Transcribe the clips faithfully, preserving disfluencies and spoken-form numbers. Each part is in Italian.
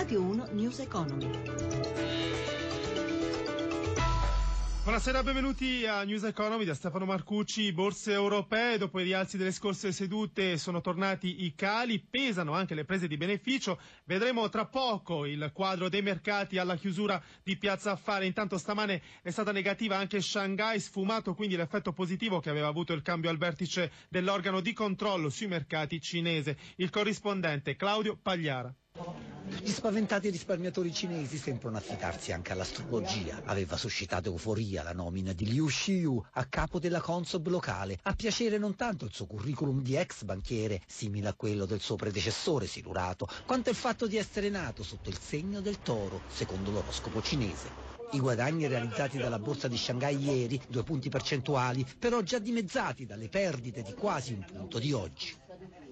Radio uno News Economy. Buonasera, benvenuti a News Economy da Stefano Marcucci. Borse europee, dopo i rialzi delle scorse sedute, sono tornati i cali, pesano anche le prese di beneficio. Vedremo tra poco il quadro dei mercati alla chiusura di Piazza Affari. Intanto stamane è stata negativa anche Shanghai, sfumato quindi l'effetto positivo che aveva avuto il cambio al vertice dell'organo di controllo sui mercati cinese. Il corrispondente Claudio Pagliara. Gli spaventati risparmiatori cinesi sembrano affidarsi anche all'astrologia. Aveva suscitato euforia la nomina di Liu Shiyu a capo della Consob locale. A piacere non tanto il suo curriculum di ex banchiere, simile a quello del suo predecessore Silurato, quanto il fatto di essere nato sotto il segno del toro, secondo l'oroscopo cinese. I guadagni realizzati dalla borsa di Shanghai ieri, due punti percentuali, però già dimezzati dalle perdite di quasi un punto di oggi.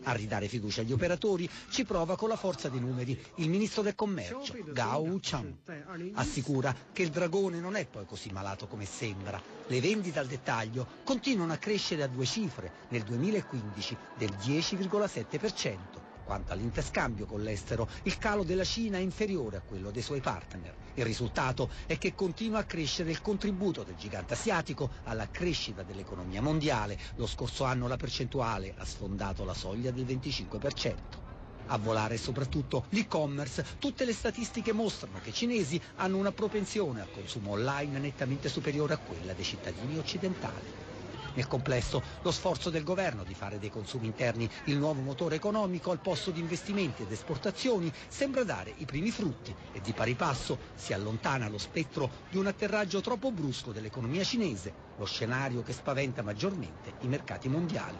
A ridare fiducia agli operatori ci prova con la forza dei numeri il ministro del commercio, Gao Chang. Assicura che il dragone non è poi così malato come sembra. Le vendite al dettaglio continuano a crescere a due cifre, nel duemilaquindici del dieci virgola sette per cento. Quanto all'interscambio con l'estero, il calo della Cina è inferiore a quello dei suoi partner. Il risultato è che continua a crescere il contributo del gigante asiatico alla crescita dell'economia mondiale. Lo scorso anno la percentuale ha sfondato la soglia del venticinque per cento. A volare soprattutto l'e-commerce. Tutte le statistiche mostrano che i cinesi hanno una propensione al consumo online nettamente superiore a quella dei cittadini occidentali. Nel complesso, lo sforzo del governo di fare dei consumi interni il nuovo motore economico al posto di investimenti ed esportazioni sembra dare i primi frutti e di pari passo si allontana lo spettro di un atterraggio troppo brusco dell'economia cinese, lo scenario che spaventa maggiormente i mercati mondiali.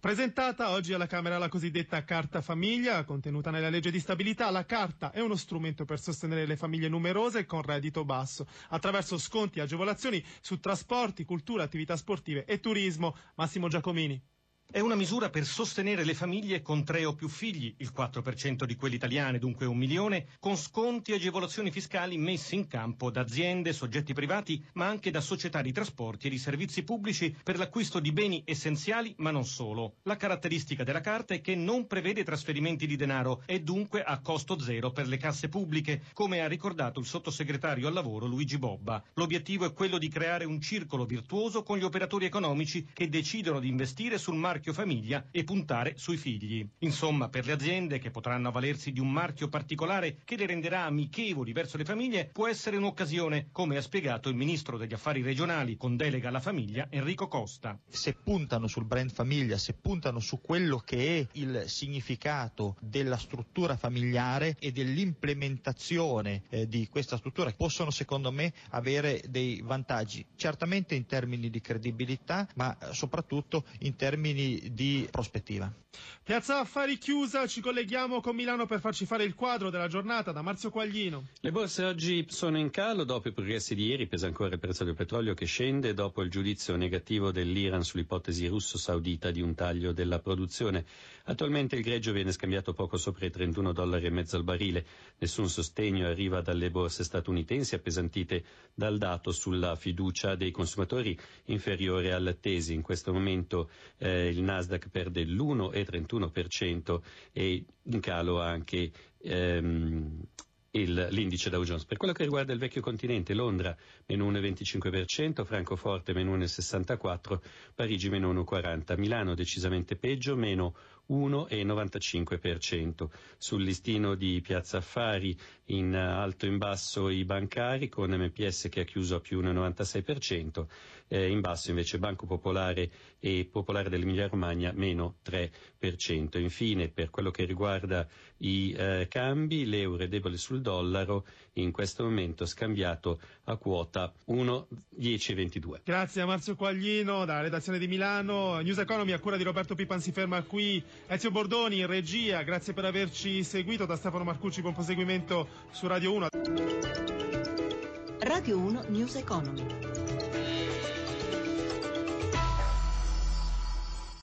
Presentata oggi alla Camera la cosiddetta Carta Famiglia, contenuta nella legge di stabilità. La carta è uno strumento per sostenere le famiglie numerose con reddito basso, attraverso sconti e agevolazioni su trasporti, cultura, attività sportive e turismo. Massimo Giacomini. È una misura per sostenere le famiglie con tre o più figli, il quattro per cento di quelle italiane, dunque un milione, con sconti e agevolazioni fiscali messi in campo da aziende, soggetti privati, ma anche da società di trasporti e di servizi pubblici per l'acquisto di beni essenziali, ma non solo. La caratteristica della carta è che non prevede trasferimenti di denaro e dunque a costo zero per le casse pubbliche, come ha ricordato il sottosegretario al lavoro Luigi Bobba. L'obiettivo è quello di creare un circolo virtuoso con gli operatori economici che decidono di investire sul marchio famiglia e puntare sui figli. Insomma, per le aziende che potranno avvalersi di un marchio particolare che le renderà amichevoli verso le famiglie, può essere un'occasione, come ha spiegato il ministro degli affari regionali con delega alla famiglia Enrico Costa. Se puntano sul brand famiglia, se puntano su quello che è il significato della struttura familiare e dell'implementazione eh, di questa struttura, possono secondo me avere dei vantaggi, certamente in termini di credibilità, ma soprattutto in termini di prospettiva. Piazza Affari chiusa, ci colleghiamo con Milano per farci fare il quadro della giornata da Marzio Quaglino. Le borse oggi sono in calo dopo i progressi di ieri, pesa ancora il prezzo del petrolio che scende dopo il giudizio negativo dell'Iran sull'ipotesi russo-saudita di un taglio della produzione. Attualmente il greggio viene scambiato poco sopra i trentuno dollari e mezzo al barile. Nessun sostegno arriva dalle borse statunitensi, appesantite dal dato sulla fiducia dei consumatori inferiore all'attesi. In questo momento eh, il Nasdaq perde l'uno virgola trentuno per cento e in calo anche ehm, il, l'indice Dow Jones. Per quello che riguarda il vecchio continente, Londra meno uno virgola venticinque per cento, Francoforte meno uno virgola sessantaquattro per cento, Parigi meno uno virgola quaranta per cento, Milano decisamente peggio, meno uno virgola novantacinque per cento. Sul listino di Piazza Affari in alto in basso i bancari, con M P S che ha chiuso a più uno virgola novantasei per cento, eh, in basso invece Banco Popolare e Popolare dell'Emilia Romagna meno tre per cento. Infine, per quello che riguarda i eh, cambi, l'euro è debole sul dollaro, in questo momento scambiato a quota uno virgola dieci ventidue. Grazie a Marzio Quaglino dalla redazione di Milano. News Economy a cura di Roberto Pippan si ferma qui. Ezio Bordoni in regia, grazie per averci seguito. Da Stefano Marcucci, buon proseguimento su Radio uno. Radio uno News Economy.